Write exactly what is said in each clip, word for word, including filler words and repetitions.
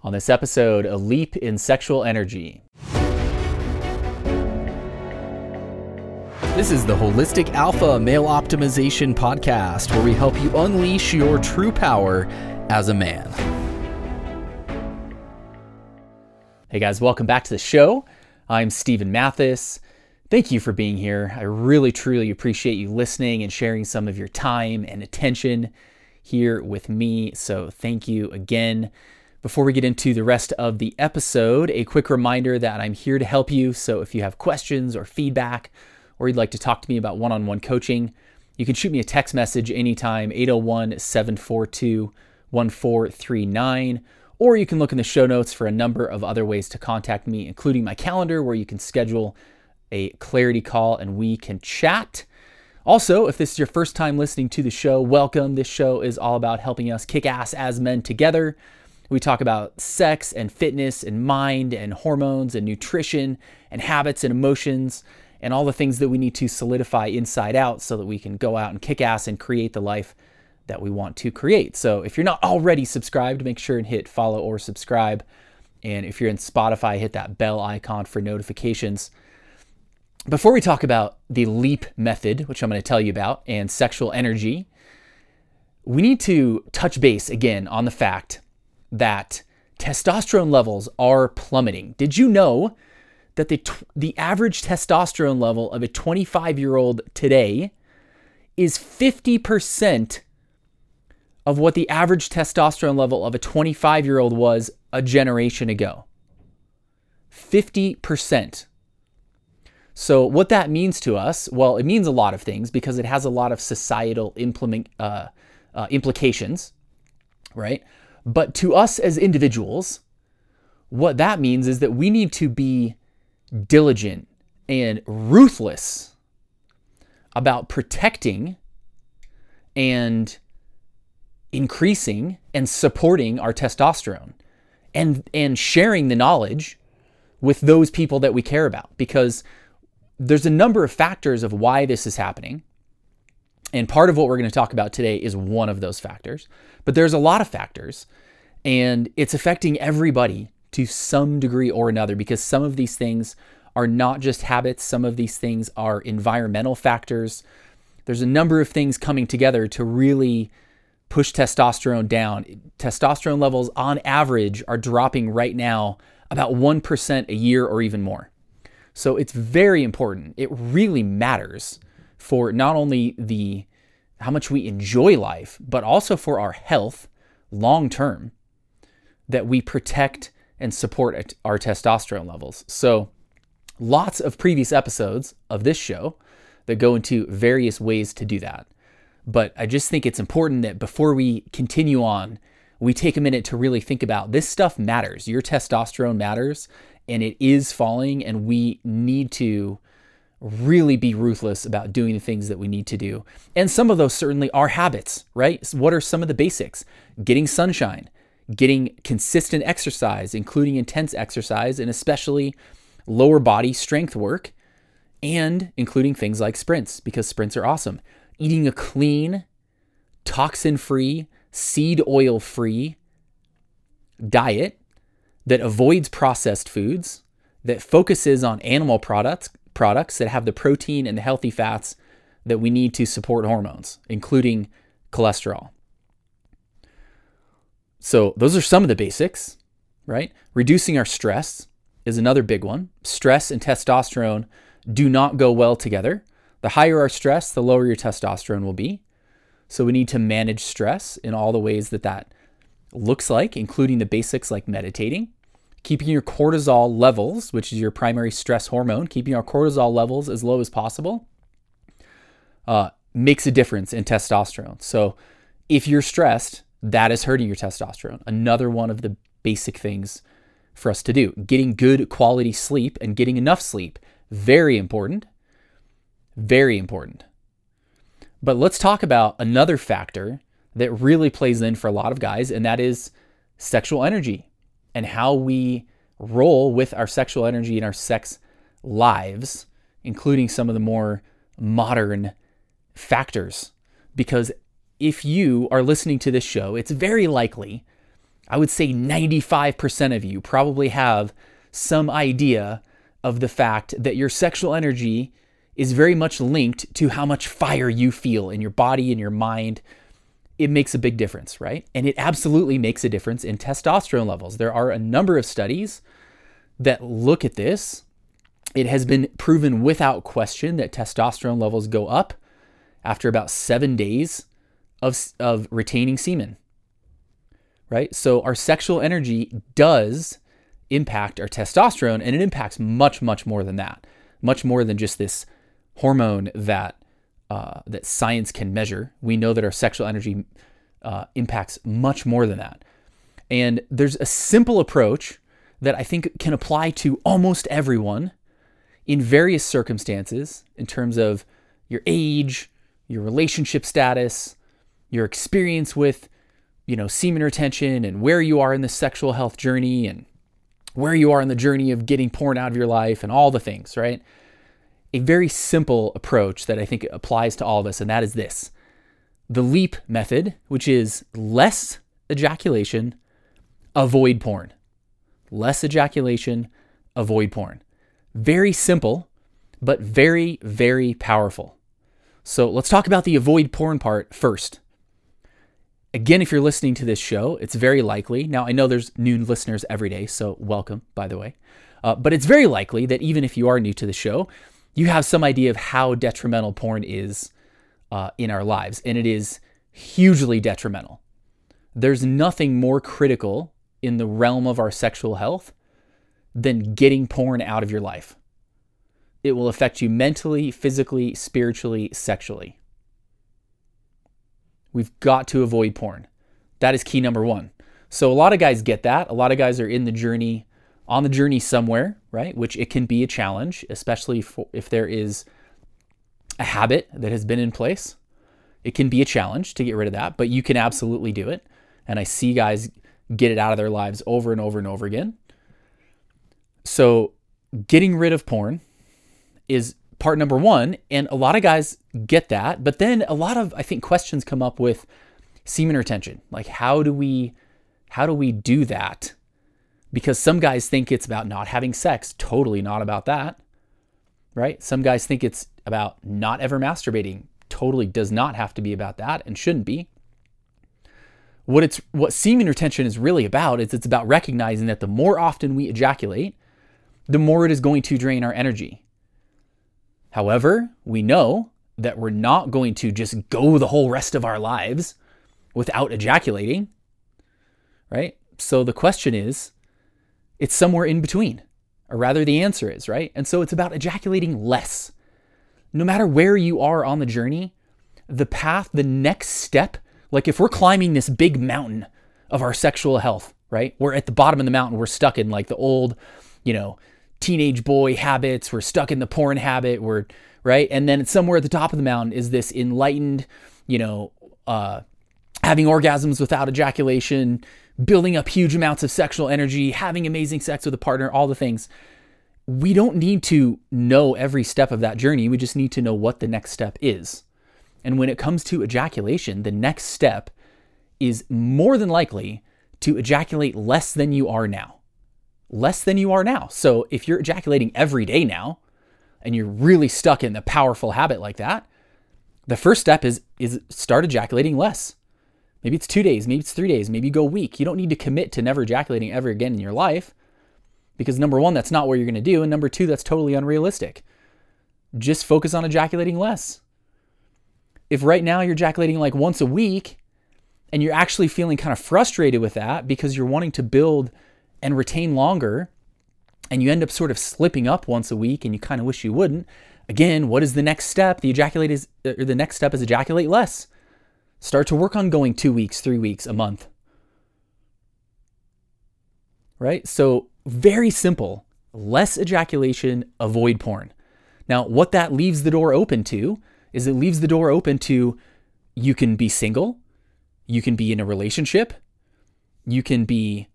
on this episode, A Leap in Sexual Energy. This is the Holistic Alpha Male Optimization Podcast, where we help you unleash your true power as a man. Hey guys, welcome back to the show. I'm Stephen Mathis. Thank you for being here. I really, truly appreciate you listening and sharing some of your time and attention here with me. So thank you again. Before we get into the rest of the episode, a quick reminder that I'm here to help you. So if you have questions or feedback, or you'd like to talk to me about one-on-one coaching, you can shoot me a text message anytime, eight oh one, seven four two, one four three nine, or you can look in the show notes for a number of other ways to contact me, including my calendar where you can schedule a clarity call and we can chat. Also, if this is your first time listening to the show, welcome. This show is all about helping us kick ass as men together. We talk about sex and fitness and mind and hormones and nutrition and habits and emotions and all the things that we need to solidify inside out so that we can go out and kick ass and create the life that we want to create. So if you're not already subscribed, make sure and hit follow or subscribe. And if you're in Spotify, hit that bell icon for notifications. Before we talk about the LEAP method, which I'm going to tell you about, and sexual energy, we need to touch base again on the fact that testosterone levels are plummeting. Did you know that the t- the average testosterone level of a twenty-five-year-old today is fifty percent of what the average testosterone level of a twenty-five-year-old was a generation ago? fifty percent. So what that means to us, well, it means a lot of things because it has a lot of societal implement, uh, uh, implications, right? But to us as individuals, what that means is that we need to be diligent and ruthless about protecting and increasing and supporting our testosterone and and sharing the knowledge with those people that we care about, because there's a number of factors of why this is happening. And part of what we're going to talk about today is one of those factors, but there's a lot of factors and it's affecting everybody to some degree or another, because some of these things are not just habits. Some of these things are environmental factors. There's a number of things coming together to really push testosterone down. Testosterone levels on average are dropping right now about one percent a year or even more. So it's very important. It really matters for not only the how much we enjoy life, but also for our health long term, that we protect and support our testosterone levels. So lots of previous episodes of this show that go into various ways to do that. But I just think it's important that before we continue on, we take a minute to really think about this stuff matters. Your testosterone matters and it is falling, and we need to really be ruthless about doing the things that we need to do. And some of those certainly are habits, right? What are some of the basics? Getting sunshine, getting consistent exercise, including intense exercise, and especially lower body strength work, and including things like sprints, because sprints are awesome. Eating a clean, toxin-free, seed oil-free diet that avoids processed foods, that focuses on animal products, products that have the protein and the healthy fats that we need to support hormones, including cholesterol. So those are some of the basics, right? Reducing our stress is another big one. Stress and testosterone do not go well together. The higher our stress, the lower your testosterone will be. So we need to manage stress in all the ways that that looks like, including the basics like meditating, keeping your cortisol levels, which is your primary stress hormone, keeping our cortisol levels as low as possible uh, makes a difference in testosterone. So if you're stressed, that is hurting your testosterone. Another one of the basic things for us to do. Getting good quality sleep and getting enough sleep. Very important. Very important. But let's talk about another factor that really plays in for a lot of guys, and that is sexual energy and how we roll with our sexual energy in our sex lives, including some of the more modern factors. Because if you are listening to this show, it's very likely I would say ninety-five percent of you probably have some idea of the fact that your sexual energy is very much linked to how much fire you feel in your body, in your mind. It makes a big difference, right? And it absolutely makes a difference in testosterone levels. There are a number of studies that look at this. It has been proven without question that testosterone levels go up after about seven days of, of retaining semen, right? So our sexual energy does impact our testosterone, and it impacts much, much more than that, much more than just this hormone that Uh, that science can measure. We know that our sexual energy uh, impacts much more than that. And there's a simple approach that I think can apply to almost everyone in various circumstances in terms of your age, your relationship status, your experience with, you know, semen retention and where you are in the sexual health journey and where you are in the journey of getting porn out of your life and all the things, right? A very simple approach that I think applies to all of us, and that is this: the LEAP method, which is less ejaculation, avoid porn. Less ejaculation, avoid porn. Very simple, but very, very powerful. So let's talk about the avoid porn part first. Again, if you're listening to this show, it's very likely. Now, I know there's new listeners every day, so welcome, by the way. Uh, but it's very likely that even if you are new to the show, you have some idea of how detrimental porn is uh, in our lives, and it is hugely detrimental. There's nothing more critical in the realm of our sexual health than getting porn out of your life. It will affect you mentally, physically, spiritually, sexually. We've got to avoid porn. That is key number one. So a lot of guys get that. A lot of guys are in the journey on the journey somewhere, right? Which it can be a challenge, especially for if there is a habit that has been in place. It can be a challenge to get rid of that, but you can absolutely do it. And I see guys get it out of their lives over and over and over again. So getting rid of porn is part number one. And a lot of guys get that, but then a lot of, I think, questions come up with semen retention. Like, how do we, how do we do that? Because some guys think it's about not having sex. Totally not about that, right? Some guys think it's about not ever masturbating. Totally does not have to be about that and shouldn't be. What it's what semen retention is really about is it's about recognizing that the more often we ejaculate, the more it is going to drain our energy. However, we know that we're not going to just go the whole rest of our lives without ejaculating, right? So the question is, it's somewhere in between, or rather the answer is, right? And so it's about ejaculating less. No matter where you are on the journey, the path, the next step, like if we're climbing this big mountain of our sexual health, right? We're at the bottom of the mountain, we're stuck in like the old, you know, teenage boy habits, we're stuck in the porn habit, we're, right? And then somewhere at the top of the mountain is this enlightened, you know, uh, having orgasms without ejaculation, building up huge amounts of sexual energy, having amazing sex with a partner, all the things. We don't need to know every step of that journey. We just need to know what the next step is. And when it comes to ejaculation, the next step is more than likely to ejaculate less than you are now. Less than you are now. So if you're ejaculating every day now, and you're really stuck in a powerful habit like that, the first step is, is start ejaculating less. Maybe it's two days, maybe it's three days, maybe you go a week. You don't need to commit to never ejaculating ever again in your life because number one, that's not what you're going to do. And number two, that's totally unrealistic. Just focus on ejaculating less. If right now you're ejaculating like once a week and you're actually feeling kind of frustrated with that because you're wanting to build and retain longer and you end up sort of slipping up once a week and you kind of wish you wouldn't, again, what is the next step? The ejaculate is, or the next step is ejaculate less. Start to work on going two weeks, three weeks, a month, right? So very simple, less ejaculation, avoid porn. Now, what that leaves the door open to is it leaves the door open to you can be single, you can be in a relationship, you can be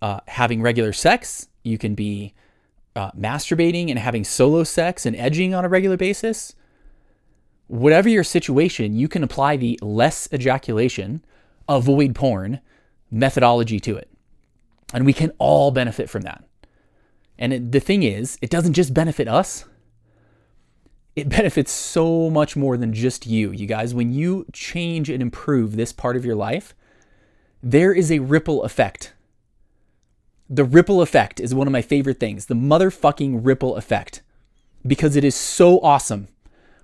uh, having regular sex, you can be uh, masturbating and having solo sex and edging on a regular basis. Whatever your situation, you can apply the less ejaculation, avoid porn methodology to it. And we can all benefit from that. And it, the thing is, it doesn't just benefit us. It benefits so much more than just you, you guys. When you change and improve this part of your life, there is a ripple effect. The ripple effect is one of my favorite things, the motherfucking ripple effect, because it is so awesome.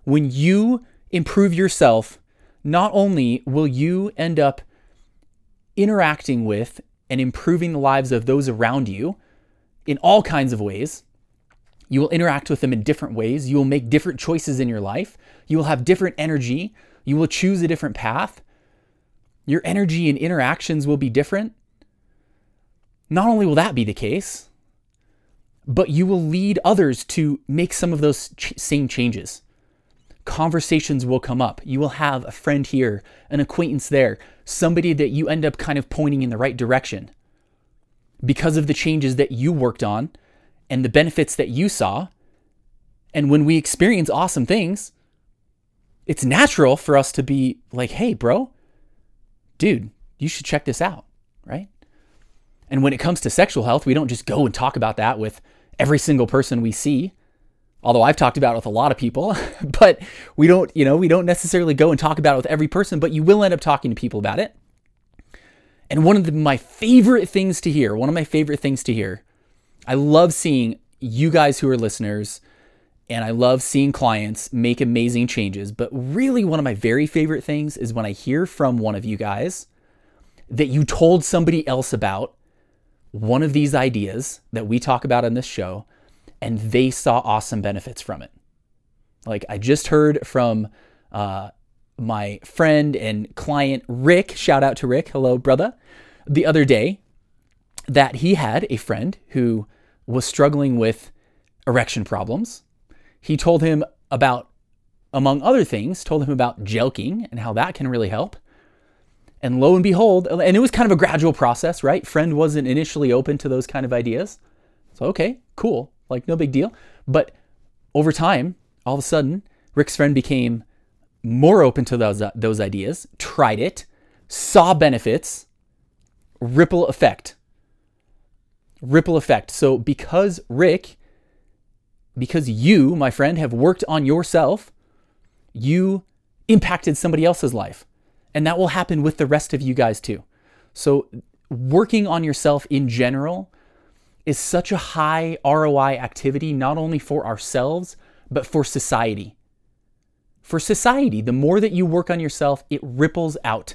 When you improve yourself, not only will you end up interacting with and improving the lives of those around you in all kinds of ways, you will interact with them in different ways. You will make different choices in your life. You will have different energy. You will choose a different path. Your energy and interactions will be different. Not only will that be the case, but you will lead others to make some of those ch- same changes. Conversations will come up. You will have a friend here, an acquaintance there, somebody that you end up kind of pointing in the right direction because of the changes that you worked on and the benefits that you saw. And when we experience awesome things, it's natural for us to be like, hey, bro, dude, you should check this out, right? And when it comes to sexual health, we don't just go and talk about that with every single person we see, although I've talked about it with a lot of people, but we don't, you know, we don't necessarily go and talk about it with every person, but you will end up talking to people about it. And one of the, my favorite things to hear, one of my favorite things to hear, I love seeing you guys who are listeners, and I love seeing clients make amazing changes. But really, one of my very favorite things is when I hear from one of you guys that you told somebody else about one of these ideas that we talk about on this show, and they saw awesome benefits from it. Like I just heard from uh, my friend and client, Rick, shout out to Rick, hello brother, the other day, that he had a friend who was struggling with erection problems. He told him about, among other things, told him about jelking and how that can really help. And lo and behold, and it was kind of a gradual process, right? Friend wasn't initially open to those kind of ideas. So, okay, cool, like no big deal. But over time, all of a sudden, Rick's friend became more open to those, those ideas, tried it, saw benefits, ripple effect, ripple effect. So because Rick, because you, my friend, have worked on yourself, you impacted somebody else's life. And that will happen with the rest of you guys too. So working on yourself in general is such a high R O I activity, not only for ourselves, but for society. For society, the more that you work on yourself, it ripples out.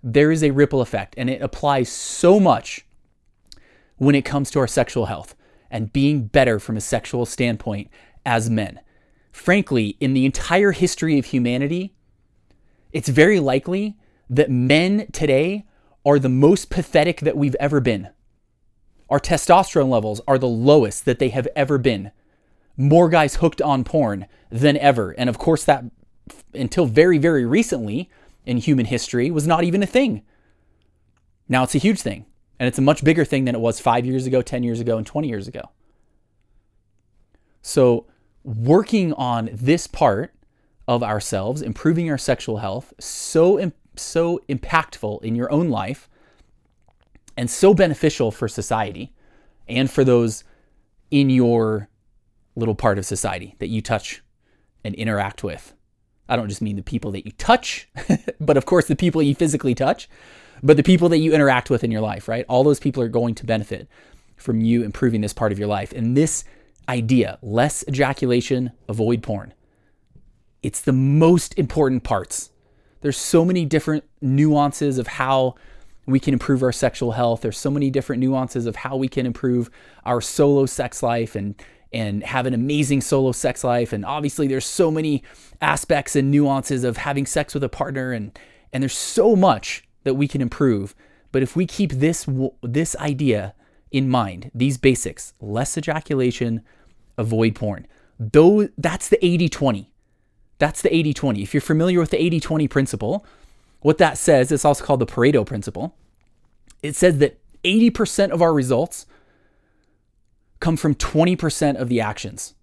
There is a ripple effect, and it applies so much when it comes to our sexual health and being better from a sexual standpoint as men. Frankly, in the entire history of humanity, it's very likely that men today are the most pathetic that we've ever been. Our testosterone levels are the lowest that they have ever been. More guys hooked on porn than ever. And of course, that until very, very recently in human history was not even a thing. Now it's a huge thing. And it's a much bigger thing than it was five years ago, ten years ago, and twenty years ago. So working on this part of ourselves, improving our sexual health, so, so impactful in your own life and so beneficial for society and for those in your little part of society that you touch and interact with. I don't just mean the people that you touch, but of course the people you physically touch, but the people that you interact with in your life, right? All those people are going to benefit from you improving this part of your life. And this idea, less ejaculation, avoid porn. It's the most important parts. There's so many different nuances of how we can improve our sexual health. There's so many different nuances of how we can improve our solo sex life and and have an amazing solo sex life. And obviously there's so many aspects and nuances of having sex with a partner, and and there's so much that we can improve. But if we keep this this idea in mind, these basics, less ejaculation, avoid porn, though, that's the eighty twenty. That's the eighty twenty. If you're familiar with the eighty twenty principle, what that says, it's also called the Pareto principle. It says that eighty percent of our results come from twenty percent of the actions.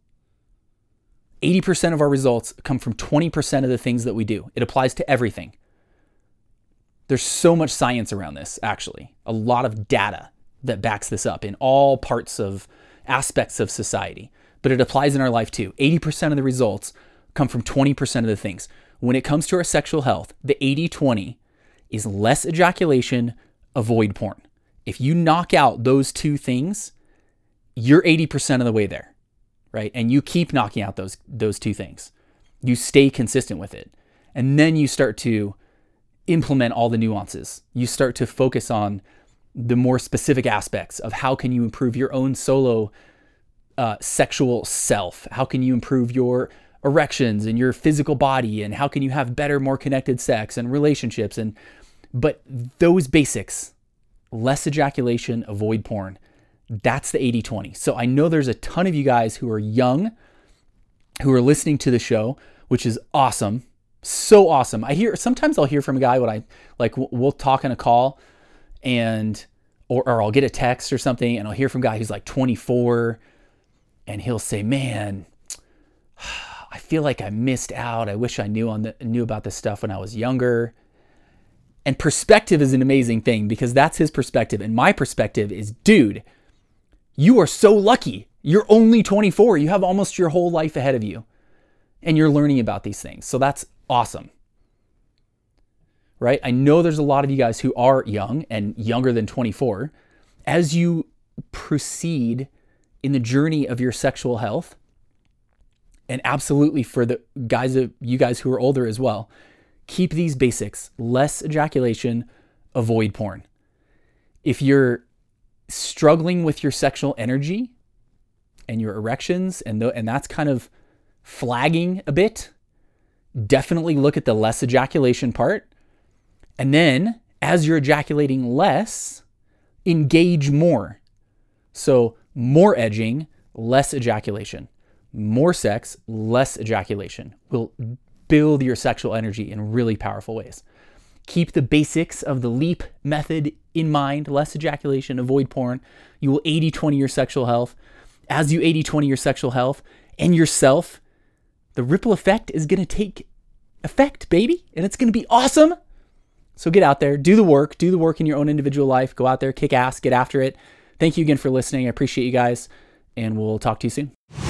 eighty percent of our results come from twenty percent of the things that we do. It applies to everything. There's so much science around this, actually. A lot of data that backs this up in all parts of aspects of society, but it applies in our life too. eighty percent of the results come from twenty percent of the things. When it comes to our sexual health, the eighty twenty is less ejaculation, avoid porn. If you knock out those two things, you're eighty percent of the way there, right? And you keep knocking out those those two things. You stay consistent with it. And then you start to implement all the nuances. You start to focus on the more specific aspects of how can you improve your own solo uh, sexual self? How can you improve your erections and your physical body? And how can you have better, more connected sex and relationships? And but those basics, less ejaculation, avoid porn, that's the eighty twenty. So I know there's a ton of you guys who are young, who are listening to the show, which is awesome. So awesome. I hear, sometimes I'll hear from a guy when I, like, we'll talk on a call and, or, or I'll get a text or something and I'll hear from a guy who's like twenty-four and he'll say, man, I feel like I missed out. I wish I knew on the, knew about this stuff when I was younger. And perspective is an amazing thing because that's his perspective. And my perspective is, dude, you are so lucky. You're only twenty-four. You have almost your whole life ahead of you and you're learning about these things. So that's awesome, right? I know there's a lot of you guys who are young and younger than twenty-four. As you proceed in the journey of your sexual health, and absolutely for the guys of you guys who are older as well, keep these basics, less ejaculation, avoid porn. If you're struggling with your sexual energy and your erections and the, and that's kind of flagging a bit, definitely look at the less ejaculation part. And then as you're ejaculating less, engage more. So more edging, less ejaculation, more sex, less ejaculation will build your sexual energy in really powerful ways. Keep the basics of the LEAP method in mind, less ejaculation, avoid porn. You will eighty twenty your sexual health. As you eighty twenty your sexual health and yourself, the ripple effect is going to take effect, baby, and it's going to be awesome. So get out there, do the work, do the work in your own individual life. Go out there, kick ass, get after it. Thank you again for listening. I appreciate you guys, and we'll talk to you soon.